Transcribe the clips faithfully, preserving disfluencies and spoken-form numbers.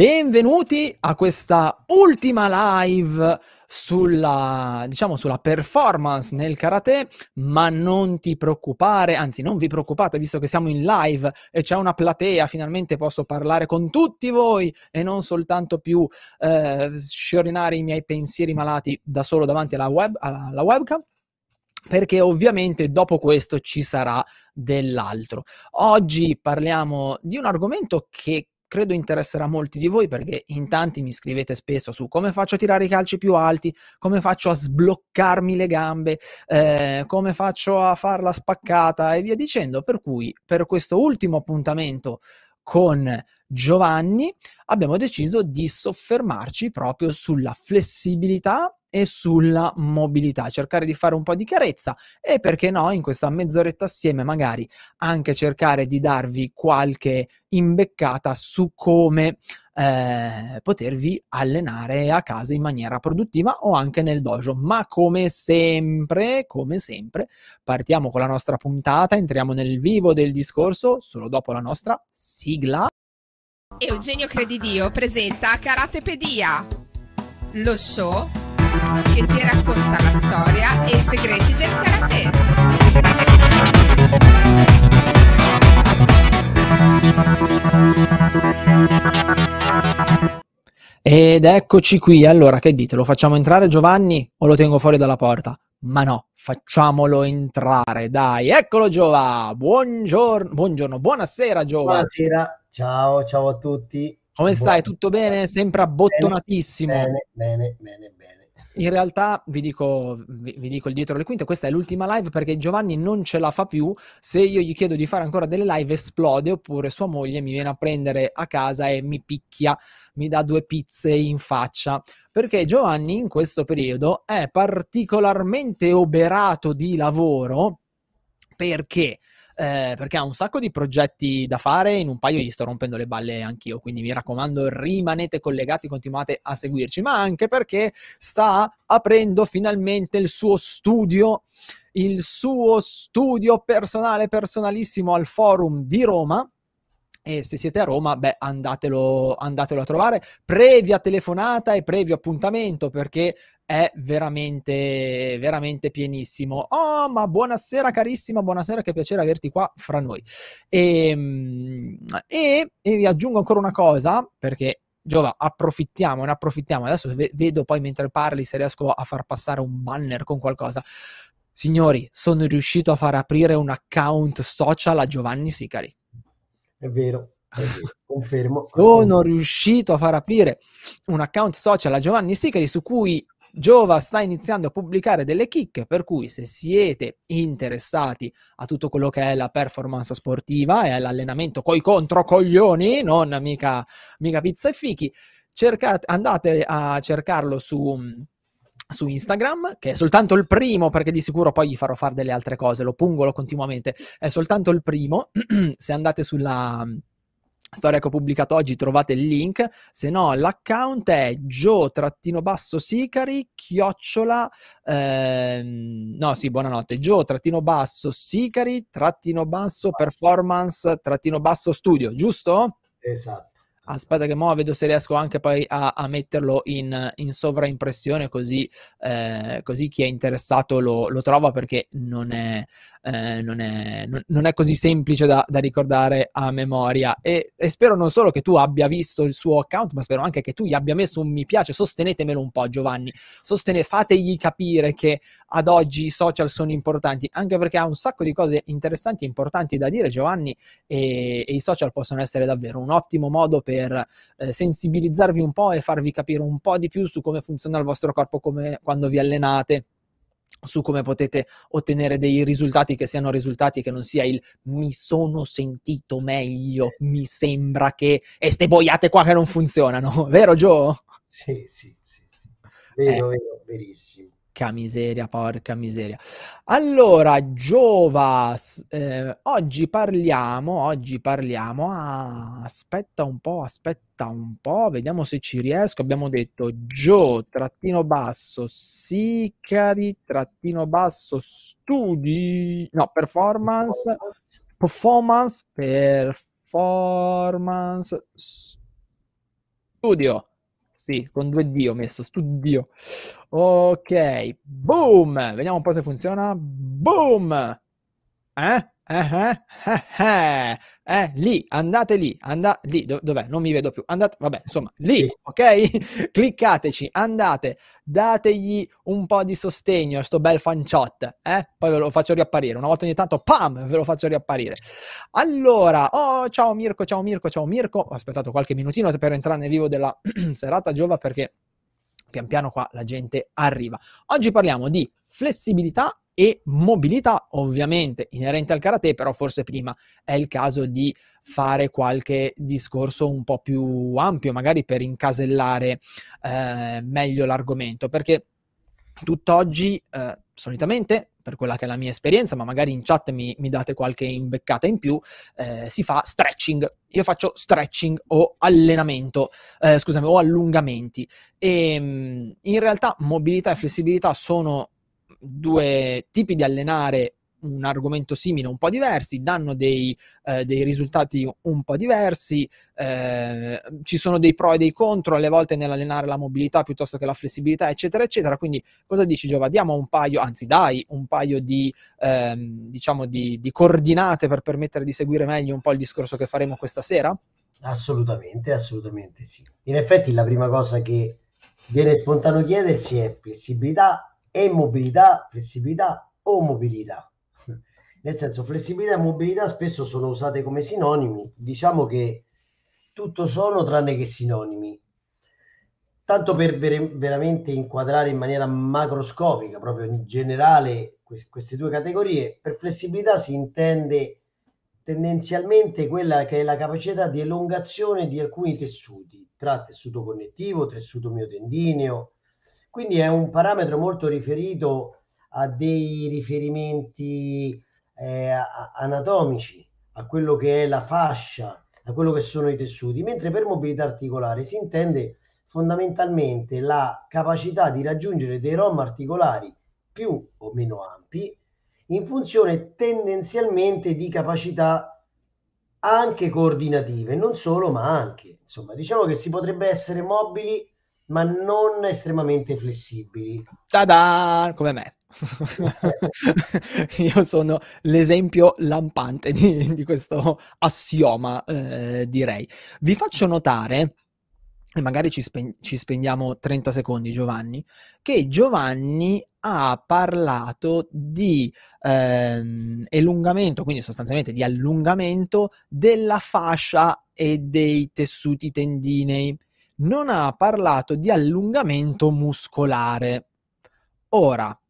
Benvenuti a questa ultima live sulla, diciamo, sulla performance nel karate, ma non ti preoccupare, anzi non vi preoccupate, visto che siamo in live e c'è una platea, finalmente posso parlare con tutti voi e non soltanto più eh, sciorinare i miei pensieri malati da solo davanti alla, web, alla, alla webcam, perché ovviamente dopo questo ci sarà dell'altro. Oggi parliamo di un argomento che credo interesserà molti di voi, perché in tanti mi scrivete spesso su come faccio a tirare i calci più alti, come faccio a sbloccarmi le gambe, eh, come faccio a far la spaccata e via dicendo. Per cui per questo ultimo appuntamento con Giovanni abbiamo deciso di soffermarci proprio sulla flessibilità e sulla mobilità, cercare di fare un po' di chiarezza e, perché no, in questa mezz'oretta assieme magari anche cercare di darvi qualche imbeccata su come eh, potervi allenare a casa in maniera produttiva o anche nel dojo. Ma come sempre, come sempre, partiamo con la nostra puntata, entriamo nel vivo del discorso solo dopo la nostra sigla. Eugenio Credidio presenta Karatepedia, lo show che ti racconta la storia e i segreti del karate. Ed eccoci qui. Allora, che dite? Lo facciamo entrare Giovanni o lo tengo fuori dalla porta? Ma no, facciamolo entrare, dai. Eccolo Giova, buongiorno, buongiorno, buonasera Giova. Buonasera, ciao, ciao a tutti. Come stai? Tutto bene? Sembra abbottonatissimo. Bene, bene, bene, bene. In realtà vi dico, vi, vi dico il dietro le quinte, questa è l'ultima live perché Giovanni non ce la fa più. Se io gli chiedo di fare ancora delle live esplode, oppure sua moglie mi viene a prendere a casa e mi picchia, mi dà due pizze in faccia. Perché Giovanni in questo periodo è particolarmente oberato di lavoro, perché... Eh, perché ha un sacco di progetti da fare, in un paio gli sto rompendo le balle anch'io, quindi mi raccomando rimanete collegati, continuate a seguirci, ma anche perché sta aprendo finalmente il suo studio, il suo studio personale, personalissimo al Forum di Roma. E se siete a Roma, beh, andatelo, andatelo a trovare, previa telefonata e previo appuntamento, perché è veramente, veramente pienissimo. Oh, ma buonasera carissima, buonasera, che piacere averti qua fra noi. E, e, e vi aggiungo ancora una cosa, perché Giova, approfittiamo, ne approfittiamo, adesso vedo poi mentre parli se riesco a far passare un banner con qualcosa. Signori, sono riuscito a far aprire un account social a Giovanni Sicari. È vero, è vero, confermo. Sono riuscito a far aprire un account social a Giovanni Sicari, su cui Giova sta iniziando a pubblicare delle chicche, per cui se siete interessati a tutto quello che è la performance sportiva e all'allenamento coi controcoglioni, non mica, mica pizza e fichi, cercate, andate a cercarlo su... su Instagram, che è soltanto il primo, perché di sicuro poi gli farò fare delle altre cose, lo pungolo continuamente, è soltanto il primo. Se andate sulla storia che ho pubblicato oggi trovate il link, se no l'account è gio-sicari chiocciola ehm, no sì buonanotte gio-sicari-performance-studio, giusto? Esatto. Aspetta che mo vedo se riesco anche poi a, a metterlo in, in sovraimpressione, così, eh, così chi è interessato lo, lo trova, perché non è, eh, non è, non, non è così semplice da, da ricordare a memoria. E, e spero non solo che tu abbia visto il suo account, ma spero anche che tu gli abbia messo un mi piace. Sostenetemelo un po', Giovanni. Sostene, fategli capire che ad oggi i social sono importanti, anche perché ha un sacco di cose interessanti e importanti da dire, Giovanni, e, e i social possono essere davvero un ottimo modo per per eh, sensibilizzarvi un po' e farvi capire un po' di più su come funziona il vostro corpo, come quando vi allenate, su come potete ottenere dei risultati che siano risultati, che non sia il mi sono sentito meglio, mi sembra che, e ste boiate qua che non funzionano, vero Gio? Sì, sì, sì, sì. Vero, eh. vero, verissimo. Miseria, porca miseria. Allora Giova, eh, oggi parliamo oggi parliamo ah, aspetta un po' aspetta un po' vediamo se ci riesco. Abbiamo detto Gio trattino basso Sicari trattino basso studi no performance performance performance studio. Sì, con due D ho messo studio. Ok, boom. Vediamo un po' se funziona. Boom. Eh? Eh, eh, eh, eh. eh lì, andate lì, andate lì, do dov'è? Non mi vedo più, andate, vabbè, insomma, lì, ok? Cliccateci, andate, dategli un po' di sostegno a sto bel fanciot, eh? Poi ve lo faccio riapparire, una volta ogni tanto, pam, ve lo faccio riapparire. Allora, oh, ciao Mirko, ciao Mirko, ciao Mirko, ho aspettato qualche minutino per entrare nel vivo della serata giova perché pian piano qua la gente arriva. Oggi parliamo di flessibilità e mobilità, ovviamente inerente al karate, però forse prima è il caso di fare qualche discorso un po' più ampio, magari per incasellare eh, meglio l'argomento, perché tutt'oggi eh, solitamente, per quella che è la mia esperienza, ma magari in chat mi, mi date qualche imbeccata in più, eh, si fa stretching. Io faccio stretching o allenamento, eh, scusami, o allungamenti. E in realtà mobilità e flessibilità sono due tipi di allenare un argomento simile un po' diversi, danno dei, eh, dei risultati un po' diversi, eh, ci sono dei pro e dei contro alle volte nell'allenare la mobilità piuttosto che la flessibilità, eccetera eccetera. Quindi cosa dici Giova? Diamo un paio, anzi dai un paio di ehm, diciamo di, di coordinate per permettere di seguire meglio un po' il discorso che faremo questa sera? Assolutamente, assolutamente sì. In effetti la prima cosa che viene spontaneo chiedersi è flessibilità e mobilità, flessibilità o mobilità. Nel senso, flessibilità e mobilità spesso sono usate come sinonimi, diciamo che tutto sono tranne che sinonimi. Tanto per ver veramente inquadrare in maniera macroscopica, proprio in generale, que queste due categorie, per flessibilità si intende tendenzialmente quella che è la capacità di elongazione di alcuni tessuti, tra tessuto connettivo, tessuto miotendineo. Quindi è un parametro molto riferito a dei riferimenti eh, anatomici, a quello che è la fascia, a quello che sono i tessuti, mentre per mobilità articolare si intende fondamentalmente la capacità di raggiungere dei rom articolari più o meno ampi in funzione tendenzialmente di capacità anche coordinative, non solo ma anche. Insomma, diciamo che si potrebbe essere mobili ma non estremamente flessibili. Ta-da! Come me. Io sono l'esempio lampante di, di questo assioma, eh, direi. Vi faccio notare, e magari ci, spe ci spendiamo trenta secondi, Giovanni, che Giovanni ha parlato di ehm, elungamento, quindi sostanzialmente di allungamento della fascia e dei tessuti tendinei. Non ha parlato di allungamento muscolare. Ora,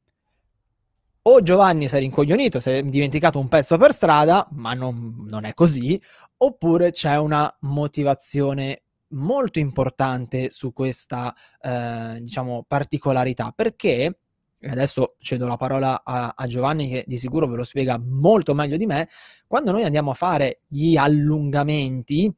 o Giovanni si è rincoglionito, si è dimenticato un pezzo per strada, ma non, non è così, oppure c'è una motivazione molto importante su questa, eh, diciamo, particolarità, perché, e adesso cedo la parola a, a Giovanni che di sicuro ve lo spiega molto meglio di me, quando noi andiamo a fare gli allungamenti,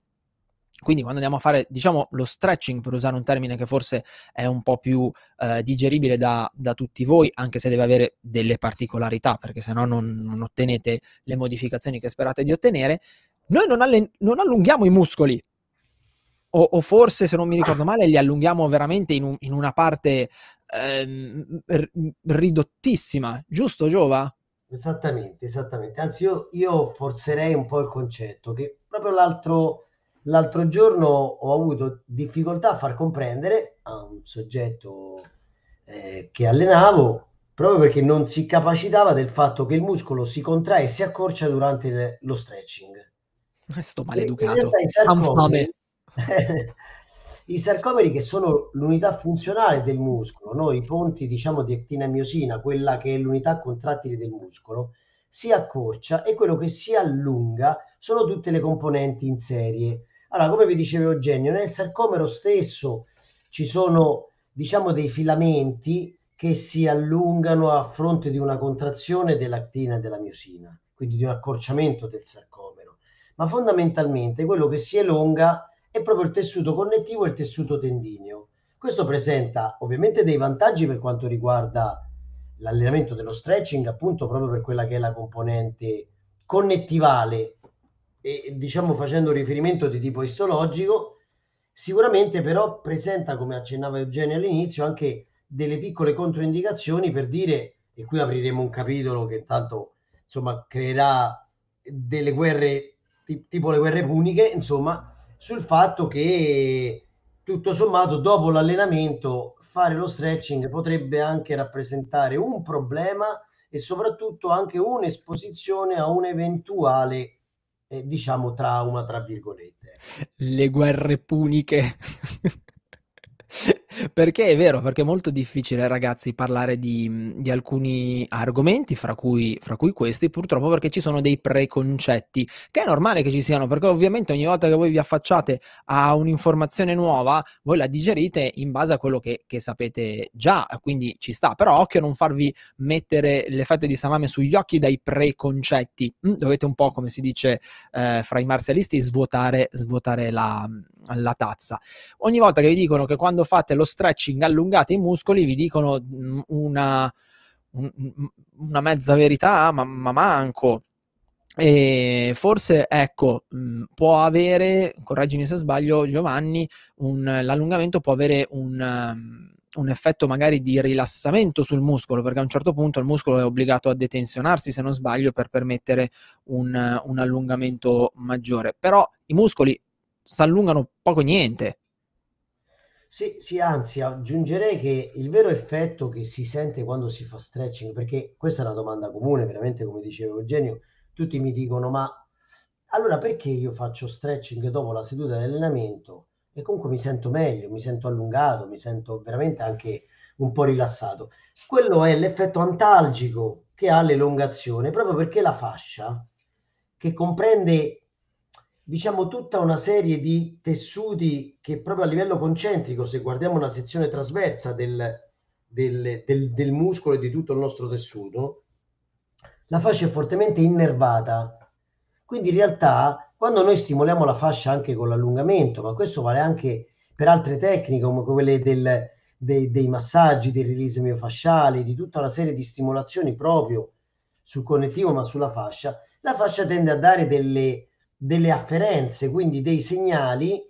quindi quando andiamo a fare, diciamo, lo stretching, per usare un termine che forse è un po' più eh, digeribile da, da tutti voi, anche se deve avere delle particolarità, perché sennò non, non ottenete le modificazioni che sperate di ottenere, noi non, non allunghiamo i muscoli. O, o forse, se non mi ricordo male, li allunghiamo veramente in, un, in una parte eh, ridottissima. Giusto, Giova? Esattamente, esattamente. Anzi, io, io forzerei un po' il concetto, che proprio l'altro... L'altro giorno ho avuto difficoltà a far comprendere a un soggetto eh, che allenavo, proprio perché non si capacitava del fatto che il muscolo si contrae e si accorcia durante lo stretching. Questo maleducato. I sarcomeri, i sarcomeri, che sono l'unità funzionale del muscolo, no? I ponti, diciamo, di actina e miosina, quella che è l'unità contrattile del muscolo, si accorcia, e quello che si allunga sono tutte le componenti in serie. Allora, come vi diceva Eugenio, nel sarcomero stesso ci sono, diciamo, dei filamenti che si allungano a fronte di una contrazione dell'actina e della miosina, quindi di un accorciamento del sarcomero. Ma fondamentalmente quello che si elonga è proprio il tessuto connettivo e il tessuto tendineo. Questo presenta ovviamente dei vantaggi per quanto riguarda l'allenamento dello stretching, appunto, proprio per quella che è la componente connettivale, e, diciamo, facendo riferimento di tipo istologico, Sicuramente però presenta, come accennava Eugenio all'inizio, anche delle piccole controindicazioni, per dire, e qui apriremo un capitolo che intanto insomma creerà delle guerre tipo le guerre puniche, insomma, sul fatto che tutto sommato dopo l'allenamento fare lo stretching potrebbe anche rappresentare un problema e soprattutto anche un'esposizione a un eventuale eh, diciamo trauma, tra virgolette. Le guerre puniche. Perché è vero, perché è molto difficile, ragazzi, parlare di, di alcuni argomenti, fra cui, fra cui questi, purtroppo, perché ci sono dei preconcetti, che è normale che ci siano, perché ovviamente ogni volta che voi vi affacciate a un'informazione nuova, voi la digerite in base a quello che, che sapete già, quindi ci sta, però occhio a non farvi mettere le fette di salame sugli occhi dai preconcetti, dovete un po', come si dice eh, fra i marzialisti, svuotare, svuotare la, la tazza. Ogni volta che vi dicono che quando fate lo stretching allungate i muscoli, vi dicono una, una mezza verità, ma, ma manco. E forse, ecco, può avere, correggimi se sbaglio Giovanni, l'allungamento può avere un, un effetto magari di rilassamento sul muscolo, perché a un certo punto il muscolo è obbligato a detensionarsi, se non sbaglio, per permettere un, un allungamento maggiore. Però i muscoli si allungano poco niente. Sì, sì, anzi aggiungerei che il vero effetto che si sente quando si fa stretching, perché questa è una domanda comune, veramente, come diceva Eugenio, tutti mi dicono: ma allora perché io faccio stretching dopo la seduta di allenamento e comunque mi sento meglio, mi sento allungato, mi sento veramente anche un po' rilassato? Quello è l'effetto antalgico che ha l'elongazione, proprio perché la fascia, che comprende diciamo tutta una serie di tessuti che proprio a livello concentrico, se guardiamo una sezione trasversa del, del, del, del muscolo e di tutto il nostro tessuto, la fascia è fortemente innervata. Quindi in realtà quando noi stimoliamo la fascia anche con l'allungamento, ma questo vale anche per altre tecniche come quelle del, dei, dei massaggi, dei release miofasciali, di tutta una serie di stimolazioni proprio sul connettivo ma sulla fascia, la fascia tende a dare delle... delle afferenze, quindi dei segnali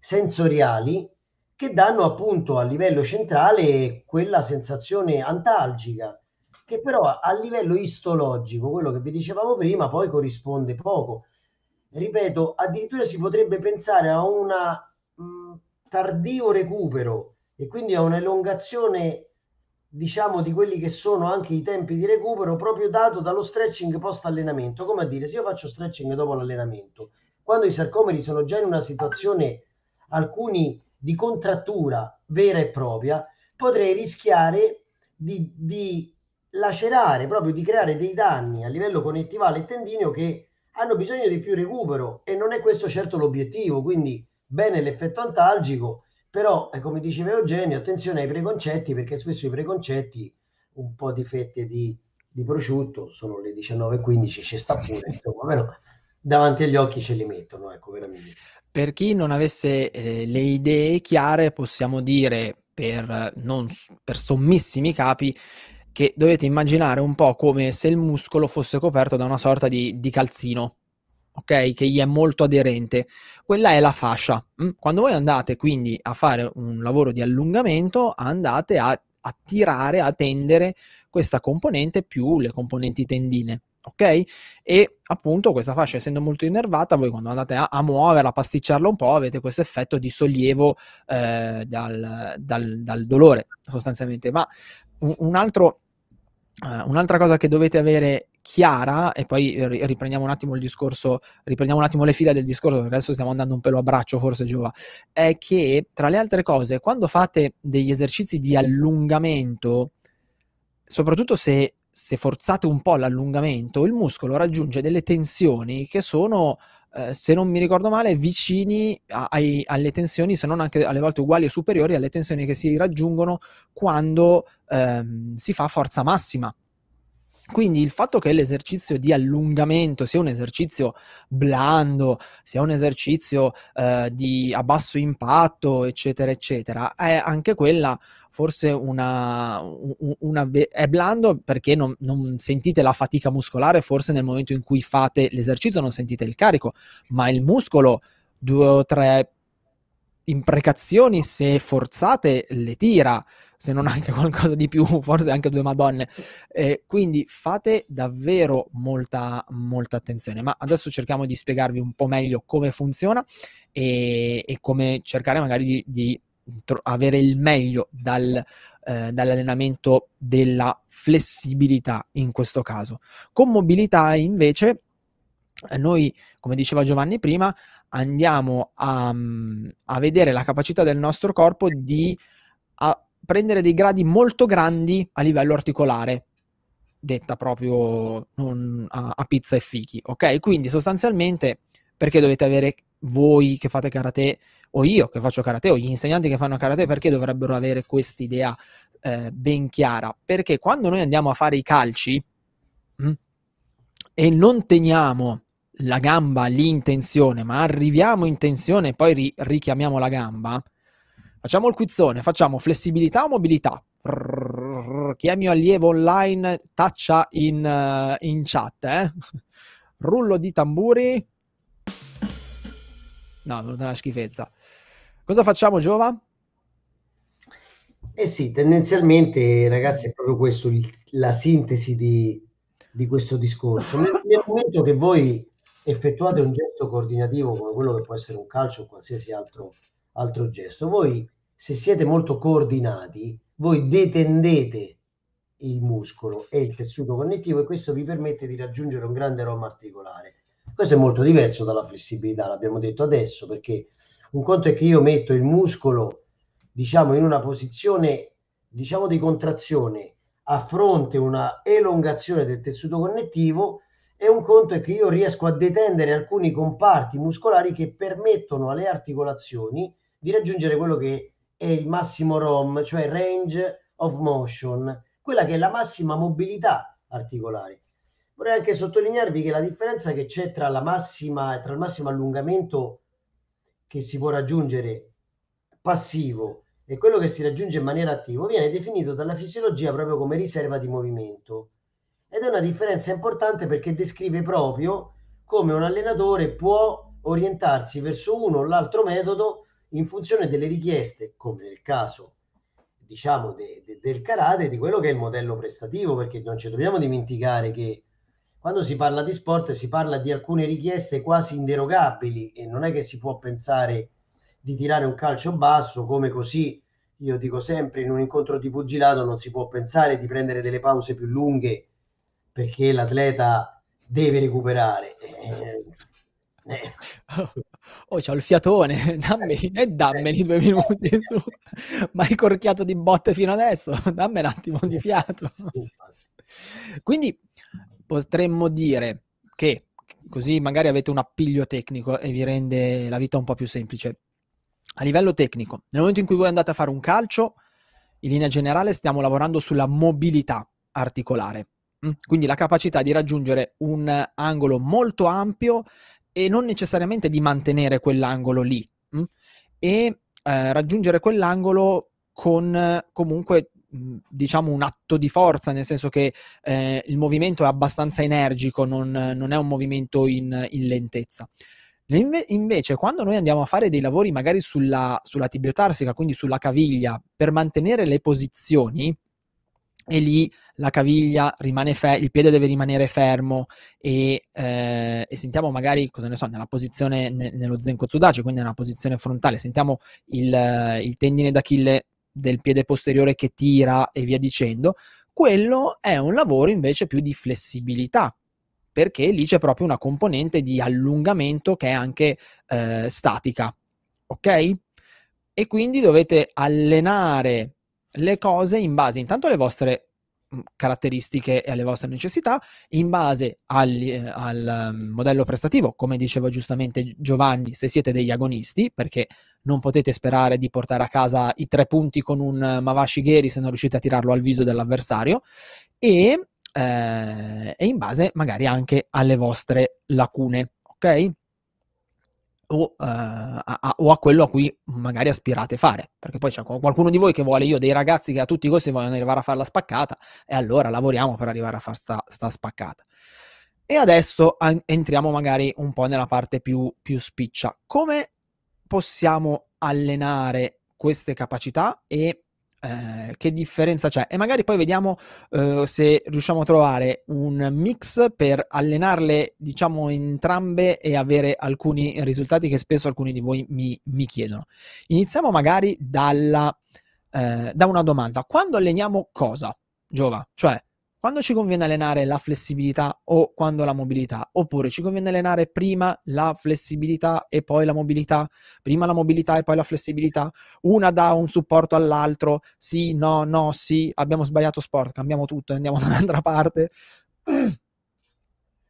sensoriali che danno appunto a livello centrale quella sensazione antalgica, che però a livello istologico, quello che vi dicevamo prima, poi corrisponde poco. Ripeto, addirittura si potrebbe pensare a un tardivo recupero e quindi a un'elongazione, diciamo, di quelli che sono anche i tempi di recupero proprio dato dallo stretching post allenamento. Come a dire, se io faccio stretching dopo l'allenamento, quando i sarcomeri sono già in una situazione, alcuni, di contrattura vera e propria, potrei rischiare di, di lacerare, proprio di creare dei danni a livello connettivale e tendineo che hanno bisogno di più recupero, e non è questo certo l'obiettivo. Quindi bene l'effetto antalgico, però, come diceva Eugenio, attenzione ai preconcetti, perché spesso i preconcetti, un po' di fette di, di prosciutto, sono le diciannove e quindici, ci sta pure, insomma, però davanti agli occhi ce li mettono, ecco, veramente. Per chi non avesse eh, le idee chiare, possiamo dire, per, non, per sommissimi capi, che dovete immaginare un po' come se il muscolo fosse coperto da una sorta di, di calzino, ok, che gli è molto aderente. Quella è la fascia. Quando voi andate quindi a fare un lavoro di allungamento, andate a, a tirare, a tendere questa componente più le componenti tendine, ok? E appunto questa fascia, essendo molto innervata, voi quando andate a, a muoverla, a pasticciarla un po', avete questo effetto di sollievo eh, dal, dal, dal dolore, sostanzialmente. Ma un, un altro, uh, un'altra cosa che dovete avere chiara, e poi riprendiamo un attimo il discorso, riprendiamo un attimo le fila del discorso, perché adesso stiamo andando un pelo a braccio, forse, Giova, è che tra le altre cose, quando fate degli esercizi di allungamento, soprattutto se, se forzate un po' l'allungamento, il muscolo raggiunge delle tensioni che sono, eh, se non mi ricordo male, vicini a, ai, alle tensioni, se non anche alle volte uguali o superiori alle tensioni che si raggiungono quando ehm, si fa forza massima. Quindi il fatto che l'esercizio di allungamento sia un esercizio blando, sia un esercizio eh, di, a basso impatto, eccetera, eccetera, è anche quella forse una... una è blando perché non, non sentite la fatica muscolare, forse nel momento in cui fate l'esercizio non sentite il carico, ma il muscolo due o tre imprecazioni, se forzate, le tira, se non anche qualcosa di più, forse anche due madonne. Eh, quindi fate davvero molta, molta attenzione. Ma adesso cerchiamo di spiegarvi un po' meglio come funziona e, e come cercare magari di, di avere il meglio dal, eh, dall'allenamento della flessibilità in questo caso. Con mobilità invece noi, come diceva Giovanni prima, andiamo a, a vedere la capacità del nostro corpo di a prendere dei gradi molto grandi a livello articolare, detta proprio non a, a pizza e fichi, ok? Quindi sostanzialmente, perché dovete avere voi che fate karate, o io che faccio karate, o gli insegnanti che fanno karate, perché dovrebbero avere quest'idea eh, ben chiara? Perché quando noi andiamo a fare i calci mh, e non teniamo la gamba lì in tensione, ma arriviamo in tensione e poi ri richiamiamo la gamba, facciamo il quizzone, facciamo flessibilità o mobilità? Prrr, chi è mio allievo online taccia in, uh, in chat, eh? Rullo di tamburi. No, non è una schifezza. Cosa facciamo, Giova? Eh sì, tendenzialmente, ragazzi, è proprio questo, il, la sintesi di, di questo discorso. Nel, nel momento che voi effettuate un gesto coordinativo come quello che può essere un calcio o qualsiasi altro, altro gesto, voi, se siete molto coordinati, voi detendete il muscolo e il tessuto connettivo, e questo vi permette di raggiungere un grande ROM articolare. Questo è molto diverso dalla flessibilità, l'abbiamo detto adesso, perché un conto è che io metto il muscolo, diciamo, in una posizione, diciamo, di contrazione, a fronte una elongazione del tessuto connettivo, e un conto è che io riesco a detendere alcuni comparti muscolari che permettono alle articolazioni di raggiungere quello che è il massimo ROM, cioè range of motion, quella che è la massima mobilità articolare. Vorrei anche sottolinearvi che la differenza che c'è tra la massima, tra il massimo allungamento che si può raggiungere passivo e quello che si raggiunge in maniera attiva viene definito dalla fisiologia proprio come riserva di movimento, ed è una differenza importante perché descrive proprio come un allenatore può orientarsi verso uno o l'altro metodo in funzione delle richieste, come nel caso, diciamo, de, de, del karate, di quello che è il modello prestativo, perché non ci dobbiamo dimenticare che quando si parla di sport si parla di alcune richieste quasi inderogabili, e non è che si può pensare di tirare un calcio basso come così. Io dico sempre, in un incontro di pugilato non si può pensare di prendere delle pause più lunghe perché l'atleta deve recuperare. Eh, eh. Oh, c'ho il fiatone, dammi, eh, dammeli due minuti su. Ma hai corchiato di botte fino adesso, dammi un attimo di fiato. Quindi potremmo dire che, così magari avete un appiglio tecnico e vi rende la vita un po' più semplice. A livello tecnico, nel momento in cui voi andate a fare un calcio, in linea generale stiamo lavorando sulla mobilità articolare, quindi la capacità di raggiungere un angolo molto ampio e non necessariamente di mantenere quell'angolo lì, e eh, raggiungere quell'angolo con comunque, diciamo, un atto di forza, nel senso che eh, il movimento è abbastanza energico, non, non è un movimento in, in lentezza. Inve invece quando noi andiamo a fare dei lavori magari sulla, sulla tibiotarsica, quindi sulla caviglia, per mantenere le posizioni, e lì la caviglia rimane ferma, il piede deve rimanere fermo, e, eh, e sentiamo magari, cosa ne so, nella posizione ne nello zenkotsudachi, quindi nella posizione frontale, sentiamo il, il tendine d'Achille del piede posteriore che tira e via dicendo. Quello è un lavoro invece più di flessibilità, perché lì c'è proprio una componente di allungamento che è anche eh, statica, ok? E quindi dovete allenare le cose in base intanto alle vostre caratteristiche e alle vostre necessità, in base al, al modello prestativo, come diceva giustamente Giovanni, se siete degli agonisti, perché non potete sperare di portare a casa i tre punti con un Mavashigeri se non riuscite a tirarlo al viso dell'avversario, e, eh, e in base magari anche alle vostre lacune, ok? O, eh, a, o a quello a cui magari aspirate a fare, perché poi c'è qualcuno di voi che vuole, io dei ragazzi che a tutti i costi vogliono arrivare a fare la spaccata, e allora lavoriamo per arrivare a fare sta, sta spaccata. E adesso entriamo magari un po' nella parte più, più spiccia. Come possiamo allenare queste capacità e eh, che differenza c'è, e magari poi vediamo eh, se riusciamo a trovare un mix per allenarle, diciamo, entrambe e avere alcuni risultati che spesso alcuni di voi mi, mi chiedono. Iniziamo magari dalla, eh, da una domanda: quando alleniamo cosa, Giova? Cioè, quando ci conviene allenare la flessibilità o quando la mobilità? Oppure ci conviene allenare prima la flessibilità e poi la mobilità? Prima la mobilità e poi la flessibilità? Una dà un supporto all'altro? Sì, no, no, sì, abbiamo sbagliato sport, cambiamo tutto e andiamo da un'altra parte?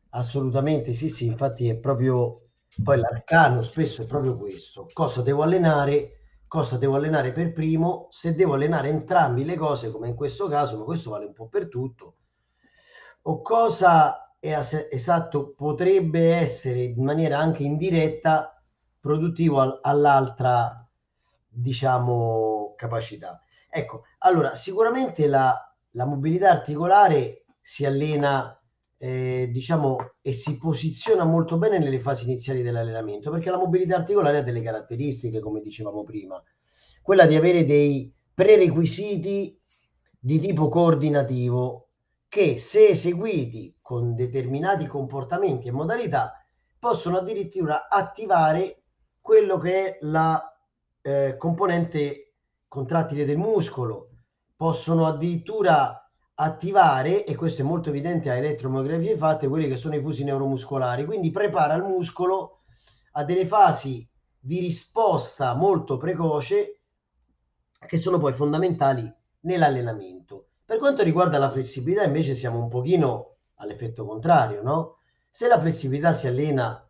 Assolutamente, sì, sì, infatti è proprio, poi l'arcano spesso è proprio questo: cosa devo allenare? Cosa devo allenare per primo? Se devo allenare entrambi le cose, come in questo caso, ma questo vale un po' per tutto, o cosa è esatto potrebbe essere in maniera anche indiretta produttivo al, all'altra, diciamo, capacità. Ecco, allora sicuramente la, la mobilità articolare si allena eh, diciamo e si posiziona molto bene nelle fasi iniziali dell'allenamento, perché la mobilità articolare ha delle caratteristiche, come dicevamo prima, quella di avere dei prerequisiti di tipo coordinativo che, se eseguiti con determinati comportamenti e modalità, possono addirittura attivare quello che è la eh, componente contrattile del muscolo, possono addirittura attivare, e questo è molto evidente a elettromiografie fatte, quelli che sono i fusi neuromuscolari, quindi prepara il muscolo a delle fasi di risposta molto precoce che sono poi fondamentali nell'allenamento. Per quanto riguarda la flessibilità, invece, siamo un pochino all'effetto contrario, no? Se la flessibilità si allena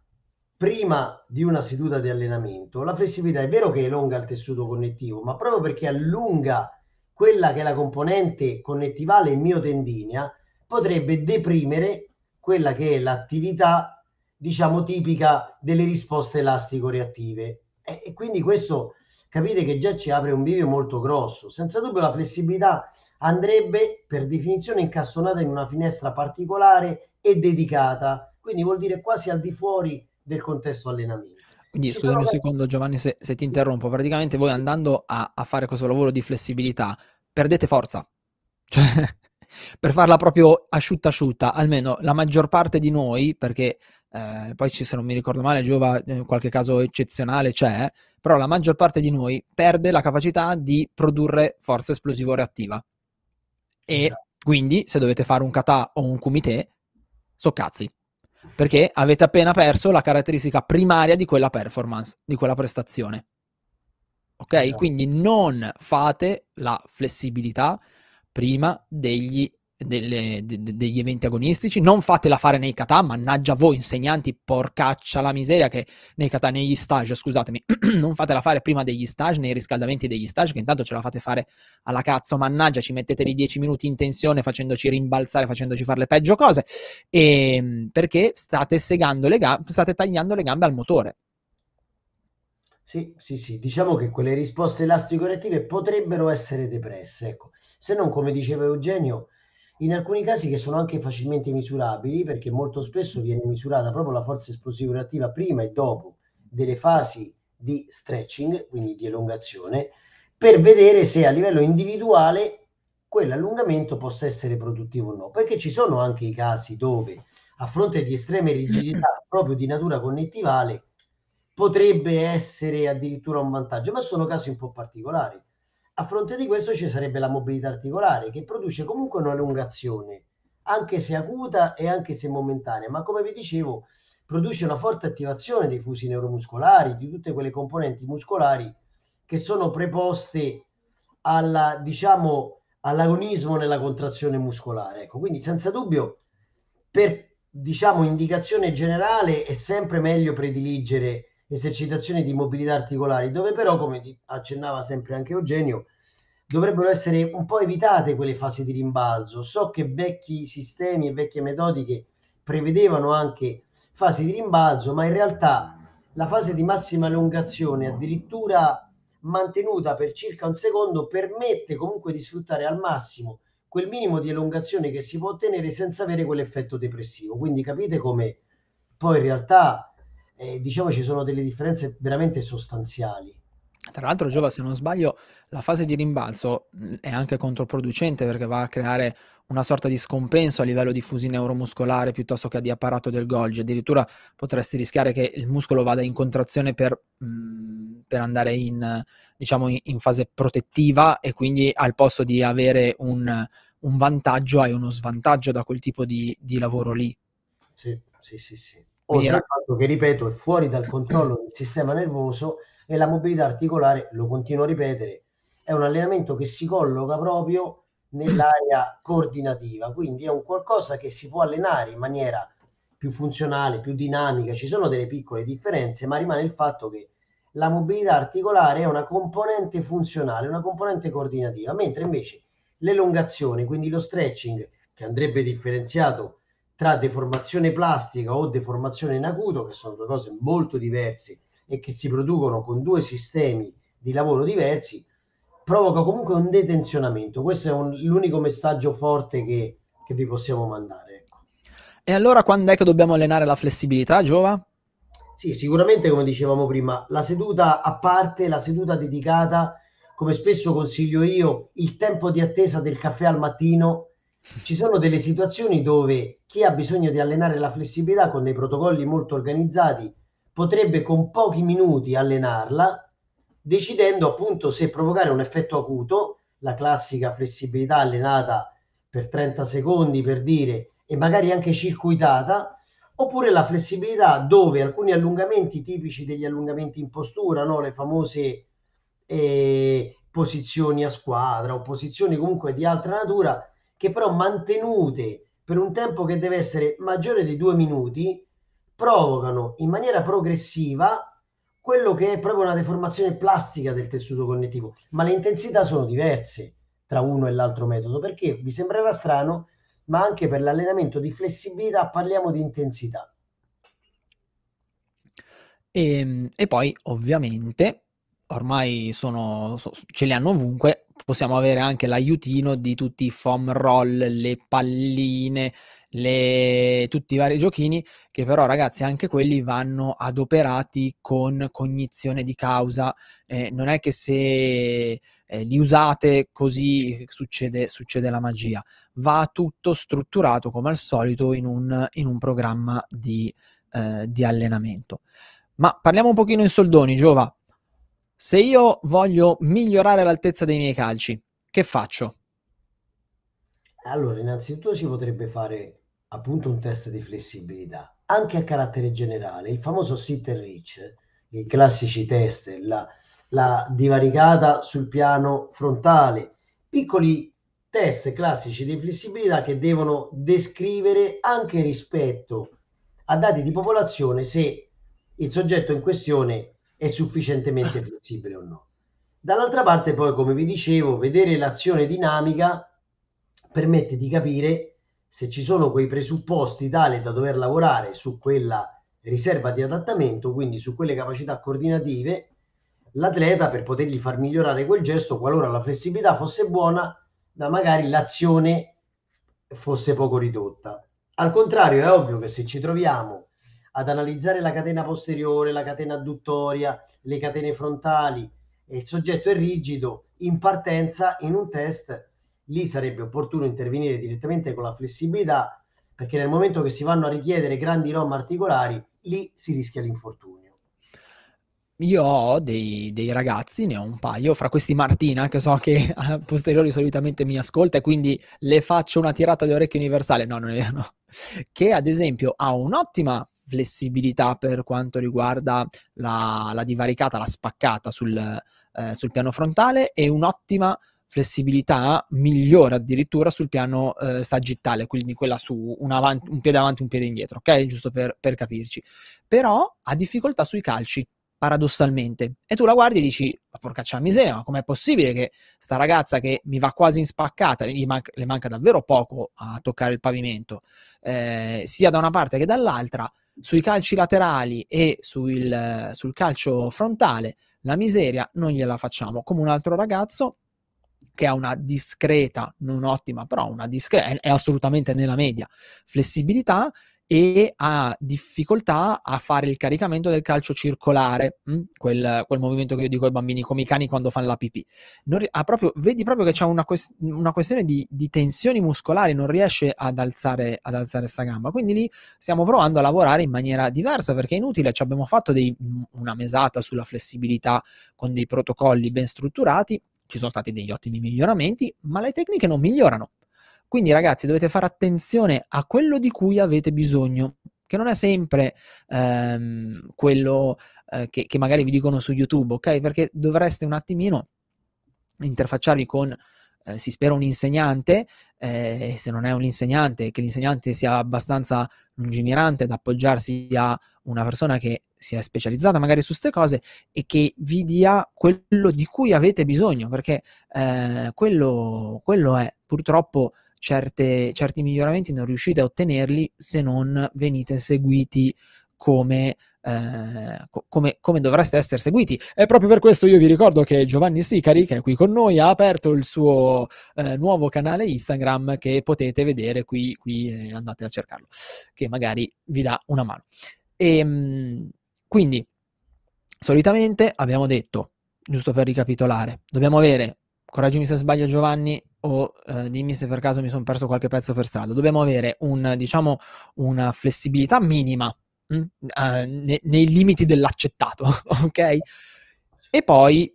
prima di una seduta di allenamento, la flessibilità è vero che elonga il tessuto connettivo, ma proprio perché allunga quella che è la componente connettivale miotendinea, potrebbe deprimere quella che è l'attività, diciamo, tipica delle risposte elastico-reattive. E, e quindi questo, capite che già ci apre un bivio molto grosso. Senza dubbio la flessibilità andrebbe per definizione incastonata in una finestra particolare e dedicata, quindi vuol dire quasi al di fuori del contesto allenamento. Quindi ci scusami un secondo Giovanni se, se ti interrompo, praticamente voi andando a, a fare questo lavoro di flessibilità perdete forza, cioè per farla proprio asciutta asciutta, almeno la maggior parte di noi, perché eh, poi ci, se non mi ricordo male Giova, in qualche caso eccezionale c'è, però la maggior parte di noi perde la capacità di produrre forza esplosivo-reattiva. E quindi se dovete fare un kata o un kumite, so cazzi, perché avete appena perso la caratteristica primaria di quella performance, di quella prestazione, ok? Quindi non fate la flessibilità prima degli, delle, de, de, degli eventi agonistici, non fatela fare nei kata, mannaggia voi insegnanti, porcaccia la miseria, che nei kata, negli stage, scusatemi, non fatela fare prima degli stage, nei riscaldamenti degli stage, che intanto ce la fate fare alla cazzo, mannaggia, ci mettete lì dieci minuti in tensione facendoci rimbalzare, facendoci fare le peggio cose, e, perché state segando le gambe, state tagliando le gambe al motore. Sì, sì, sì, diciamo che quelle risposte elastico-reattive potrebbero essere depresse, ecco, se non, come diceva Eugenio, in alcuni casi che sono anche facilmente misurabili, perché molto spesso viene misurata proprio la forza esplosivo-reattiva prima e dopo delle fasi di stretching, quindi di elongazione, per vedere se a livello individuale quell'allungamento possa essere produttivo o no, perché ci sono anche i casi dove, a fronte di estreme rigidità proprio di natura connettivale, potrebbe essere addirittura un vantaggio, ma sono casi un po' particolari. A fronte di questo ci sarebbe la mobilità articolare, che produce comunque un'elongazione, anche se acuta e anche se momentanea, ma come vi dicevo produce una forte attivazione dei fusi neuromuscolari, di tutte quelle componenti muscolari che sono preposte alla, diciamo, all'agonismo nella contrazione muscolare. Ecco, quindi senza dubbio, per, diciamo, indicazione generale, è sempre meglio prediligere esercitazioni di mobilità articolari, dove però, come accennava sempre anche Eugenio, dovrebbero essere un po' evitate quelle fasi di rimbalzo. So che vecchi sistemi e vecchie metodiche prevedevano anche fasi di rimbalzo, ma in realtà la fase di massima elongazione, addirittura mantenuta per circa un secondo, permette comunque di sfruttare al massimo quel minimo di elongazione che si può ottenere senza avere quell'effetto depressivo. Quindi capite come poi in realtà Eh, diciamo ci sono delle differenze veramente sostanziali. Tra l'altro, Giova, se non sbaglio, la fase di rimbalzo è anche controproducente perché va a creare una sorta di scompenso a livello di fusi neuromuscolare piuttosto che di apparato del Golgi. Addirittura potresti rischiare che il muscolo vada in contrazione per, mh, per andare in, diciamo, in, in fase protettiva, e quindi al posto di avere un, un vantaggio hai uno svantaggio da quel tipo di, di lavoro lì. Sì, sì, sì, sì. Oltre al fatto che, ripeto, è fuori dal controllo del sistema nervoso, e la mobilità articolare, lo continuo a ripetere, è un allenamento che si colloca proprio nell'area coordinativa, quindi è un qualcosa che si può allenare in maniera più funzionale, più dinamica. Ci sono delle piccole differenze, ma rimane il fatto che la mobilità articolare è una componente funzionale, una componente coordinativa, mentre invece l'elongazione, quindi lo stretching, che andrebbe differenziato tra deformazione plastica o deformazione in acuto, che sono due cose molto diverse e che si producono con due sistemi di lavoro diversi, provoca comunque un detensionamento. Questo è l'unico messaggio forte che, che vi possiamo mandare. Ecco. E allora quando è che dobbiamo allenare la flessibilità, Giova? Sì, sicuramente, come dicevamo prima, la seduta a parte, la seduta dedicata, come spesso consiglio io, il tempo di attesa del caffè al mattino. Ci sono delle situazioni dove chi ha bisogno di allenare la flessibilità con dei protocolli molto organizzati potrebbe con pochi minuti allenarla, decidendo appunto se provocare un effetto acuto, la classica flessibilità allenata per trenta secondi per dire, e magari anche circuitata, oppure la flessibilità dove alcuni allungamenti tipici degli allungamenti in postura, no? Le famose eh, posizioni a squadra o posizioni comunque di altra natura, che però mantenute per un tempo che deve essere maggiore di due minuti, provocano in maniera progressiva quello che è proprio una deformazione plastica del tessuto connettivo, ma le intensità sono diverse tra uno e l'altro metodo, perché vi sembrerà strano, ma anche per l'allenamento di flessibilità parliamo di intensità. E, e poi ovviamente, ormai sono, ce li hanno ovunque, possiamo avere anche l'aiutino di tutti i foam roll, le palline, Le... tutti i vari giochini, che però, ragazzi, anche quelli vanno adoperati con cognizione di causa. Eh, non è che se eh, li usate così succede, succede la magia. Va tutto strutturato come al solito in un, in un programma di, eh, di allenamento. Ma parliamo un pochino in soldoni, Giova. Se io voglio migliorare l'altezza dei miei calci, che faccio? Allora, innanzitutto si potrebbe fare appunto un test di flessibilità anche a carattere generale, il famoso sit and reach, i classici test, la, la divaricata sul piano frontale, piccoli test classici di flessibilità che devono descrivere anche rispetto a dati di popolazione se il soggetto in questione è sufficientemente flessibile o no. Dall'altra parte poi, come vi dicevo, vedere l'azione dinamica permette di capire se ci sono quei presupposti tali da dover lavorare su quella riserva di adattamento, quindi su quelle capacità coordinative, l'atleta, per potergli far migliorare quel gesto qualora la flessibilità fosse buona, ma magari l'azione fosse poco ridotta. Al contrario, è ovvio che se ci troviamo ad analizzare la catena posteriore, la catena adduttoria, le catene frontali, e il soggetto è rigido, in partenza in un test, lì sarebbe opportuno intervenire direttamente con la flessibilità, perché nel momento che si vanno a richiedere grandi ROM articolari, lì si rischia l'infortunio. Io ho dei, dei ragazzi, ne ho un paio, fra questi Martina, che so che a posteriori solitamente mi ascolta, e quindi le faccio una tirata di orecchio universale, no, non è vero, no. Che ad esempio ha un'ottima flessibilità per quanto riguarda la, la divaricata, la spaccata sul, eh, sul piano frontale, e un'ottima flessibilità migliore addirittura sul piano eh, sagittale, quindi quella su un, avanti, un piede avanti, un piede indietro, ok? Giusto per, per capirci. Però ha difficoltà sui calci, paradossalmente. E tu la guardi e dici, ma porcaccia miseria, ma com'è possibile che sta ragazza che mi va quasi in spaccata, gli manca, le manca davvero poco a toccare il pavimento, eh, sia da una parte che dall'altra, sui calci laterali e sul, sul calcio frontale, la miseria non gliela facciamo. Come un altro ragazzo che ha una discreta, non ottima, però una discreta, è assolutamente nella media flessibilità, e ha difficoltà a fare il caricamento del calcio circolare, mh? Quel, quel movimento che io dico ai bambini come i cani quando fanno la pipì. Non, ha proprio, vedi proprio che c'è una, quest- una questione di, di tensioni muscolari, non riesce ad alzare, ad alzare sta gamba, quindi lì stiamo provando a lavorare in maniera diversa, perché è inutile, ci abbiamo fatto dei, una mesata sulla flessibilità con dei protocolli ben strutturati, ci sono stati degli ottimi miglioramenti, ma le tecniche non migliorano. Quindi ragazzi dovete fare attenzione a quello di cui avete bisogno, che non è sempre ehm, quello eh, che, che magari vi dicono su YouTube, ok? Perché dovreste un attimino interfacciarvi con, eh, si spera, un insegnante, eh, se non è un insegnante, che l'insegnante sia abbastanza lungimirante da appoggiarsi a una persona che sia specializzata magari su queste cose e che vi dia quello di cui avete bisogno, perché eh, quello, quello è purtroppo... Certe, certi miglioramenti non riuscite a ottenerli se non venite seguiti come, eh, co come, come dovreste essere seguiti. E proprio per questo io vi ricordo che Giovanni Sicari, che è qui con noi, ha aperto il suo eh, nuovo canale Instagram che potete vedere qui, qui eh, andate a cercarlo, che magari vi dà una mano. E, mh, quindi, solitamente abbiamo detto, giusto per ricapitolare, dobbiamo avere, correggimi se sbaglio Giovanni, o eh, dimmi se per caso mi sono perso qualche pezzo per strada, dobbiamo avere un, diciamo, una flessibilità minima mh? Uh, ne, nei limiti dell'accettato, ok? E poi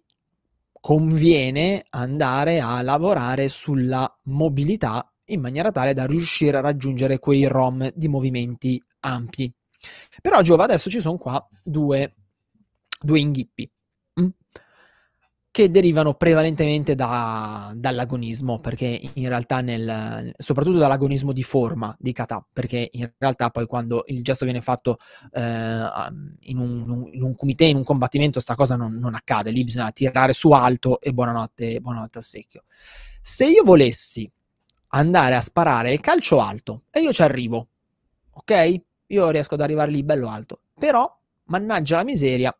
conviene andare a lavorare sulla mobilità in maniera tale da riuscire a raggiungere quei ROM di movimenti ampi. Però Giova, adesso ci sono qua due, due inghippi, mh? che derivano prevalentemente da, dall'agonismo, perché in realtà nel, soprattutto dall'agonismo di forma di kata, perché in realtà poi quando il gesto viene fatto eh, in, un, in un kumite, in un combattimento, sta cosa non, non accade, lì bisogna tirare su alto e buonanotte, buonanotte a secchio. Se io volessi andare a sparare il calcio alto, e io ci arrivo, ok? Io riesco ad arrivare lì bello alto, però mannaggia la miseria,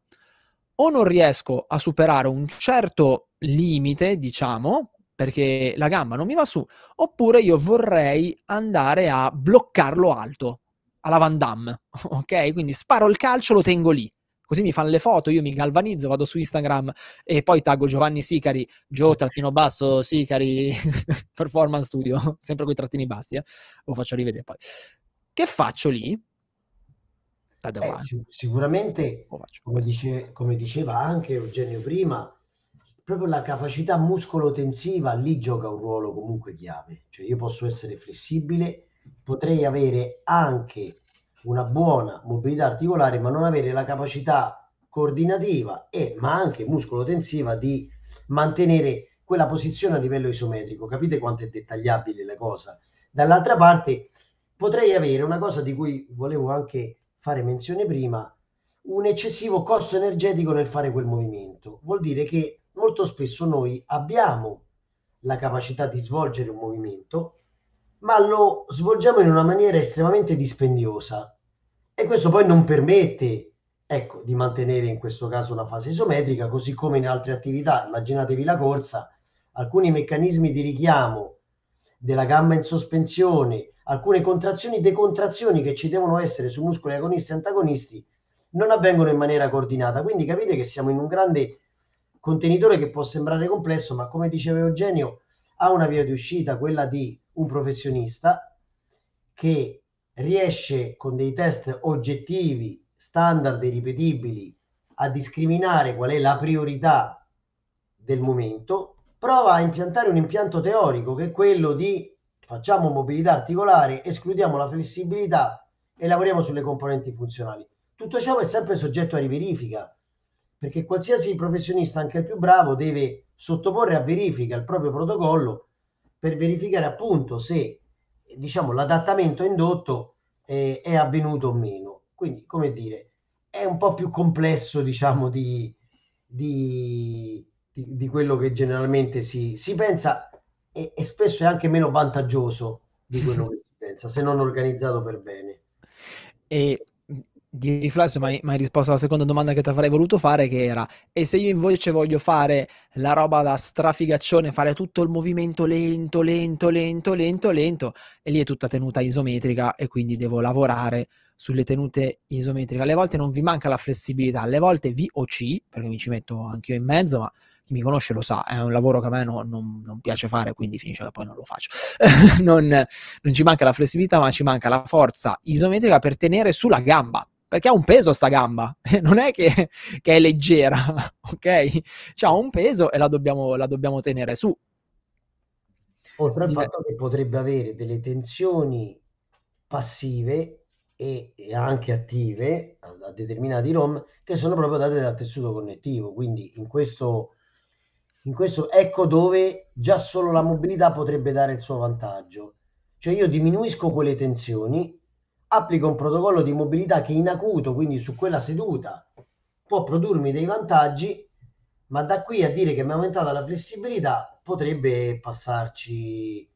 o non riesco a superare un certo limite, diciamo, perché la gamba non mi va su, oppure io vorrei andare a bloccarlo alto, alla Van Damme, ok? Quindi sparo il calcio, lo tengo lì, così mi fanno le foto, io mi galvanizzo, vado su Instagram e poi taggo Giovanni Sicari, Gio trattino basso, Sicari, Performance Studio, sempre quei trattini bassi, eh? Lo faccio rivedere poi. Che faccio lì? Eh, sicuramente, come, dice, come diceva anche Eugenio prima, proprio la capacità muscolotensiva lì gioca un ruolo comunque chiave. Cioè io posso essere flessibile, potrei avere anche una buona mobilità articolare, ma non avere la capacità coordinativa e ma anche muscolotensiva di mantenere quella posizione a livello isometrico. Capite quanto è dettagliabile la cosa? Dall'altra parte potrei avere una cosa di cui volevo anche fare menzione prima, un eccessivo costo energetico nel fare quel movimento. Vuol dire che molto spesso noi abbiamo la capacità di svolgere un movimento, ma lo svolgiamo in una maniera estremamente dispendiosa e questo poi non permette, ecco, di mantenere in questo caso una fase isometrica, così come in altre attività. Immaginatevi la corsa, alcuni meccanismi di richiamo della gamba in sospensione, alcune contrazioni e decontrazioni che ci devono essere su muscoli agonisti e antagonisti non avvengono in maniera coordinata. Quindi capite che siamo in un grande contenitore che può sembrare complesso, ma come diceva Eugenio, ha una via di uscita, quella di un professionista che riesce con dei test oggettivi, standard e ripetibili a discriminare qual è la priorità del momento, prova a impiantare un impianto teorico che è quello di facciamo mobilità articolare, escludiamo la flessibilità e lavoriamo sulle componenti funzionali. Tutto ciò è sempre soggetto a riverifica, perché qualsiasi professionista, anche il più bravo, deve sottoporre a verifica il proprio protocollo per verificare appunto se, diciamo, l'adattamento indotto eh, è avvenuto o meno. Quindi, come dire, è un po' più complesso, diciamo, di, di, di, di quello che generalmente si, si pensa. E, e spesso è anche meno vantaggioso di quello che si pensa, se non organizzato per bene. E Di riflesso mi hai risposto alla seconda domanda che ti avrei voluto fare, che era: e se io invece voglio fare la roba da strafigaccione, fare tutto il movimento lento, lento, lento, lento, lento, e lì è tutta tenuta isometrica e quindi devo lavorare sulle tenute isometriche. Alle volte non vi manca la flessibilità, alle volte vi o ci, perché mi ci metto anche io in mezzo, ma chi mi conosce lo sa, è un lavoro che a me non, non, non piace fare, quindi finisce che poi non lo faccio. non, non ci manca la flessibilità, ma ci manca la forza isometrica per tenere sulla gamba. Perché ha un peso sta gamba, non è che, che è leggera, ok? C'ha un peso e la dobbiamo, la dobbiamo tenere su. Oltre al fatto che potrebbe avere delle tensioni passive e, e anche attive a, a determinati ROM che sono proprio date dal tessuto connettivo, quindi in questo, in questo ecco dove già solo la mobilità potrebbe dare il suo vantaggio. Cioè io diminuisco quelle tensioni, applico un protocollo di mobilità che in acuto, quindi su quella seduta, può produrmi dei vantaggi, ma da qui a dire che mi è aumentata la flessibilità potrebbe passarci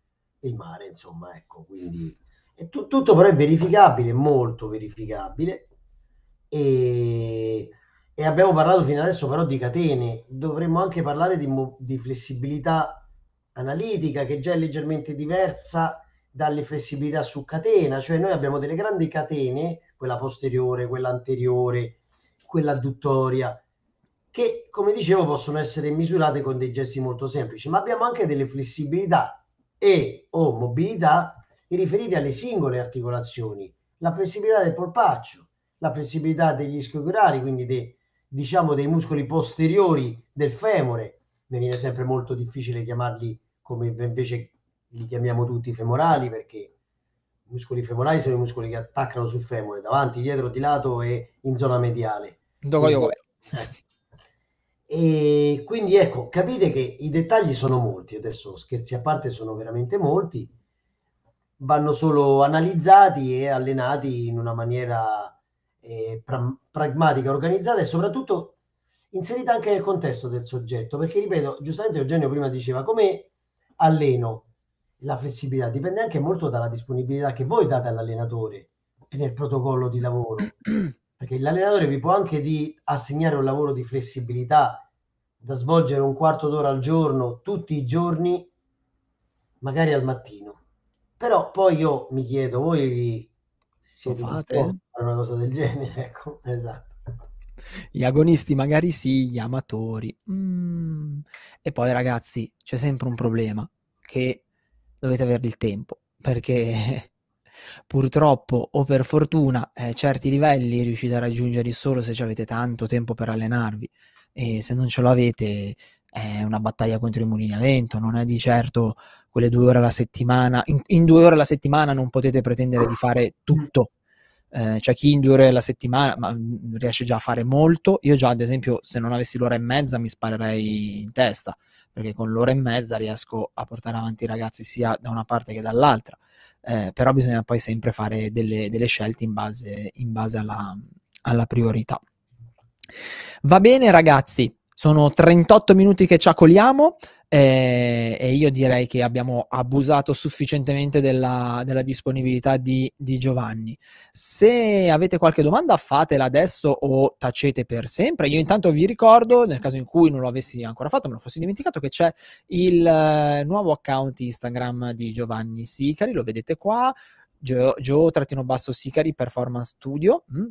il mare, insomma, ecco, quindi è tu tutto però è verificabile, molto verificabile, e, e abbiamo parlato fino adesso però di catene, dovremmo anche parlare di, di flessibilità analitica, che già è leggermente diversa dalle flessibilità su catena, cioè noi abbiamo delle grandi catene, quella posteriore, quella anteriore, quella adduttoria, che come dicevo possono essere misurate con dei gesti molto semplici, ma abbiamo anche delle flessibilità e o mobilità riferite alle singole articolazioni, la flessibilità del polpaccio, la flessibilità degli ischiogorari, quindi de, diciamo dei muscoli posteriori del femore, mi viene sempre molto difficile chiamarli come invece li chiamiamo tutti femorali, perché i muscoli femorali sono i muscoli che attaccano sul femore, davanti, dietro, di lato e in zona mediale. Dove io voglio. E quindi ecco, capite che i dettagli sono molti, adesso scherzi a parte sono veramente molti, vanno solo analizzati e allenati in una maniera eh, pra pragmatica, organizzata e soprattutto inserita anche nel contesto del soggetto, perché ripeto, giustamente Eugenio prima diceva come alleno la flessibilità, dipende anche molto dalla disponibilità che voi date all'allenatore e nel protocollo di lavoro, perché l'allenatore vi può anche di assegnare un lavoro di flessibilità da svolgere un quarto d'ora al giorno, tutti i giorni, magari al mattino, però poi io mi chiedo, voi siete fate a una cosa del genere? Ecco, esatto. Gli agonisti magari sì, gli amatori. Mm. E poi ragazzi, c'è sempre un problema, che dovete avere il tempo, perché purtroppo o per fortuna eh, certi livelli riuscite a raggiungerli solo se ci avete tanto tempo per allenarvi, e se non ce l'avete è una battaglia contro i mulini a vento, non è di certo quelle due ore alla settimana, in, in due ore alla settimana non potete pretendere di fare tutto. Eh, c'è chi in due ore alla settimana ma, riesce già a fare molto. Io già ad esempio se non avessi l'ora e mezza mi sparerei in testa, perché con l'ora e mezza riesco a portare avanti i ragazzi sia da una parte che dall'altra, eh, però bisogna poi sempre fare delle, delle scelte in base, in base alla, alla priorità. Va bene ragazzi, sono trentotto minuti che ci accoliamo, eh, e io direi che abbiamo abusato sufficientemente della, della disponibilità di, di Giovanni. Se avete qualche domanda fatela adesso o tacete per sempre. Io intanto vi ricordo, nel caso in cui non lo avessi ancora fatto, me lo fossi dimenticato, che c'è il eh, nuovo account Instagram di Giovanni Sicari, lo vedete qua, Gio-Sicari Performance Studio. Mm.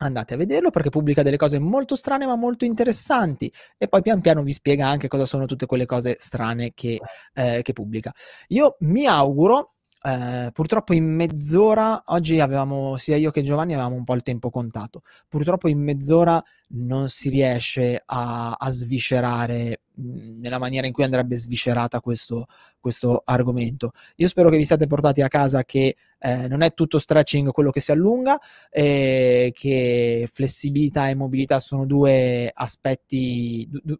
Andate a vederlo perché pubblica delle cose molto strane ma molto interessanti, e poi pian piano vi spiega anche cosa sono tutte quelle cose strane che, eh, che pubblica. Io mi auguro, eh, purtroppo in mezz'ora, oggi avevamo, sia io che Giovanni avevamo un po' il tempo contato, purtroppo in mezz'ora non si riesce a, a sviscerare mh, nella maniera in cui andrebbe sviscerata questo, questo argomento. Io spero che vi siate portati a casa che eh, non è tutto stretching quello che si allunga, eh, che flessibilità e mobilità sono due aspetti, du, du,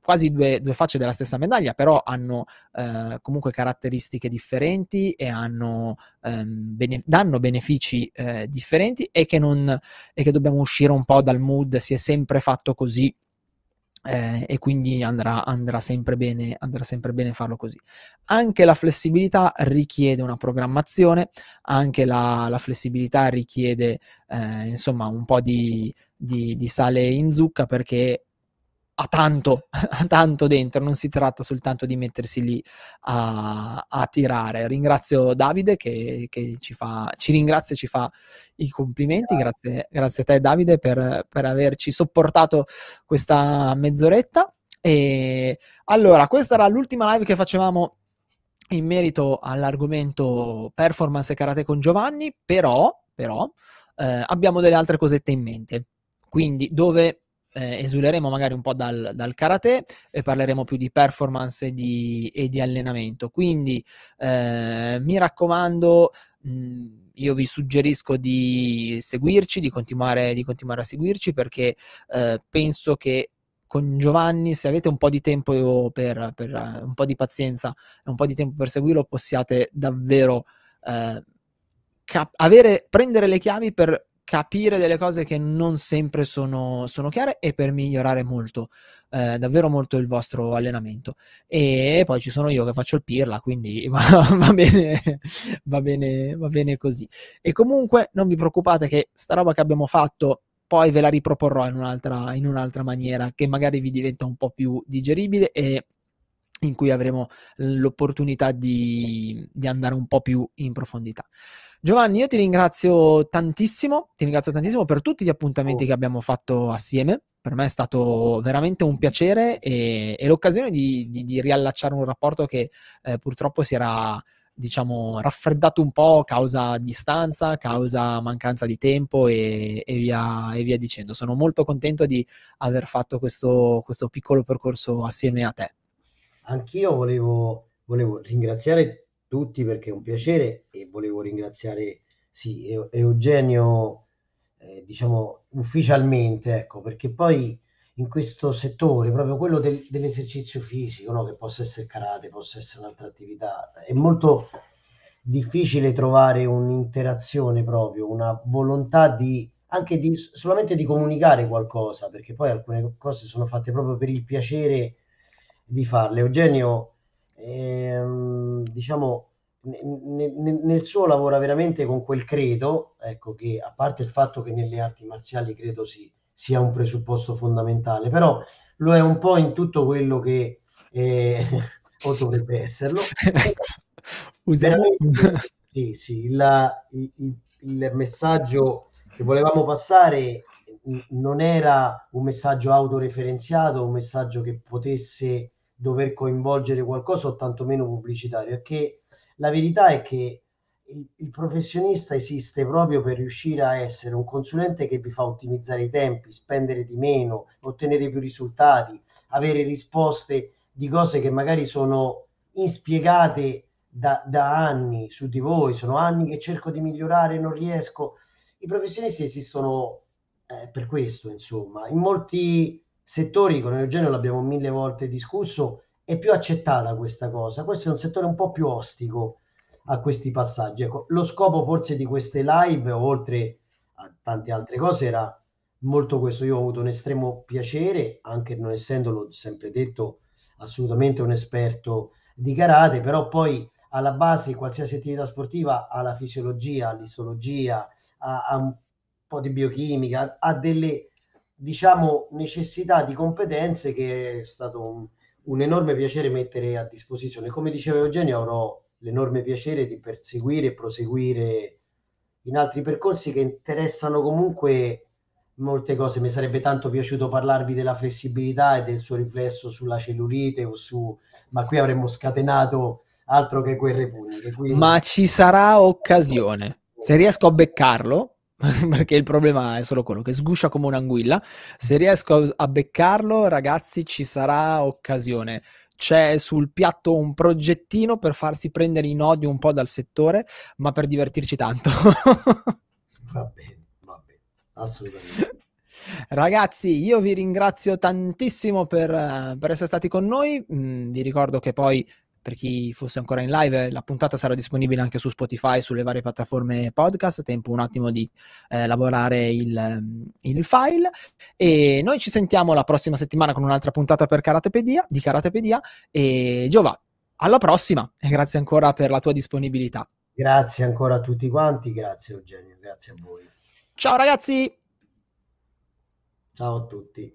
quasi due, due facce della stessa medaglia, però hanno eh, comunque caratteristiche differenti e hanno, ehm, bene, danno benefici eh, differenti, e che, non, e che dobbiamo uscire un po' dal mood, si è sempre fatto così, Eh, e quindi andrà, andrà, sempre bene, andrà sempre bene farlo così. Anche la flessibilità richiede una programmazione, anche la, la flessibilità richiede eh, insomma un po' di, di, di sale in zucca, perché ha tanto, ha tanto dentro, non si tratta soltanto di mettersi lì a, a tirare. Ringrazio Davide che, che ci, fa, ci ringrazia e ci fa i complimenti. Grazie, grazie a te Davide per, per averci sopportato questa mezz'oretta. E allora, questa era l'ultima live che facevamo in merito all'argomento performance e karate con Giovanni, però, però eh, abbiamo delle altre cosette in mente, quindi dove... Eh, esuleremo magari un po' dal, dal karate e parleremo più di performance e di, e di allenamento. Quindi eh, mi raccomando, mh, io vi suggerisco di seguirci, di continuare, di continuare a seguirci, perché eh, penso che con Giovanni, se avete un po' di tempo per, per uh, un po' di pazienza e un po' di tempo per seguirlo, possiate davvero uh, avere, prendere le chiavi per capire delle cose che non sempre sono, sono chiare, e per migliorare molto, eh, davvero molto il vostro allenamento. E poi ci sono io che faccio il pirla, quindi va, va bene, va bene, va bene così. E comunque non vi preoccupate che sta roba che abbiamo fatto poi ve la riproporrò in un'altra, in un'altra maniera che magari vi diventa un po' più digeribile e in cui avremo l'opportunità di, di andare un po' più in profondità. Giovanni, io ti ringrazio tantissimo, ti ringrazio tantissimo per tutti gli appuntamenti oh. che abbiamo fatto assieme. Per me è stato veramente un piacere e, e l'occasione di, di, di riallacciare un rapporto che eh, purtroppo si era, diciamo, raffreddato un po' causa distanza, causa mancanza di tempo e, e, via, e via dicendo. Sono molto contento di aver fatto questo, questo piccolo percorso assieme a te. Anch'io volevo, volevo ringraziare tutti perché è un piacere, e volevo ringraziare sì, Eugenio eh, diciamo ufficialmente, ecco, perché poi in questo settore proprio quello del, dell'esercizio fisico, no? Che possa essere karate, possa essere un'altra attività, è molto difficile trovare un'interazione proprio, una volontà di anche di, solamente di comunicare qualcosa, perché poi alcune cose sono fatte proprio per il piacere di farle. Eugenio ehm, diciamo nel suo lavora veramente con quel credo, ecco, che a parte il fatto che nelle arti marziali credo si, sia un presupposto fondamentale, però lo è un po' in tutto quello che eh, o dovrebbe esserlo. sì, sì, la, il, il messaggio che volevamo passare non era un messaggio autoreferenziato, un messaggio che potesse dover coinvolgere qualcosa o tantomeno pubblicitario, è che la verità è che il, il professionista esiste proprio per riuscire a essere un consulente che vi fa ottimizzare i tempi, spendere di meno, ottenere più risultati, avere risposte di cose che magari sono inspiegate da, da anni su di voi, sono anni che cerco di migliorare, non riesco. I professionisti esistono Eh, per questo, insomma, in molti settori, con Eugenio l'abbiamo mille volte discusso, è più accettata questa cosa. Questo è un settore un po' più ostico a questi passaggi. Ecco, lo scopo forse di queste live, oltre a tante altre cose, era molto questo. Io ho avuto un estremo piacere, anche non essendo, l'ho sempre detto, assolutamente un esperto di karate, però poi alla base qualsiasi attività sportiva ha la fisiologia, all'istologia, ha un po' di biochimica, ha delle, diciamo, necessità di competenze che è stato un, un enorme piacere mettere a disposizione. Come diceva Eugenio, avrò l'enorme piacere di perseguire e proseguire in altri percorsi che interessano comunque molte cose. Mi sarebbe tanto piaciuto parlarvi della flessibilità e del suo riflesso sulla cellulite o su... ma qui avremmo scatenato altro che guerre puniche. Quindi... ma ci sarà occasione. Se riesco a beccarlo, perché il problema è solo quello che sguscia come un'anguilla, se riesco a beccarlo, ragazzi, ci sarà occasione. C'è sul piatto un progettino per farsi prendere in odio un po' dal settore, ma per divertirci tanto. Va bene, va bene, assolutamente. Ragazzi, io vi ringrazio tantissimo per, per essere stati con noi. Vi ricordo che poi per chi fosse ancora in live, la puntata sarà disponibile anche su Spotify, sulle varie piattaforme podcast. Tempo un attimo di eh, lavorare il, il file, e noi ci sentiamo la prossima settimana con un'altra puntata per Karatepedia, di Karatepedia. E Giova, alla prossima, e grazie ancora per la tua disponibilità. Grazie ancora a tutti quanti, grazie Eugenio, grazie a voi. Ciao ragazzi! Ciao a tutti.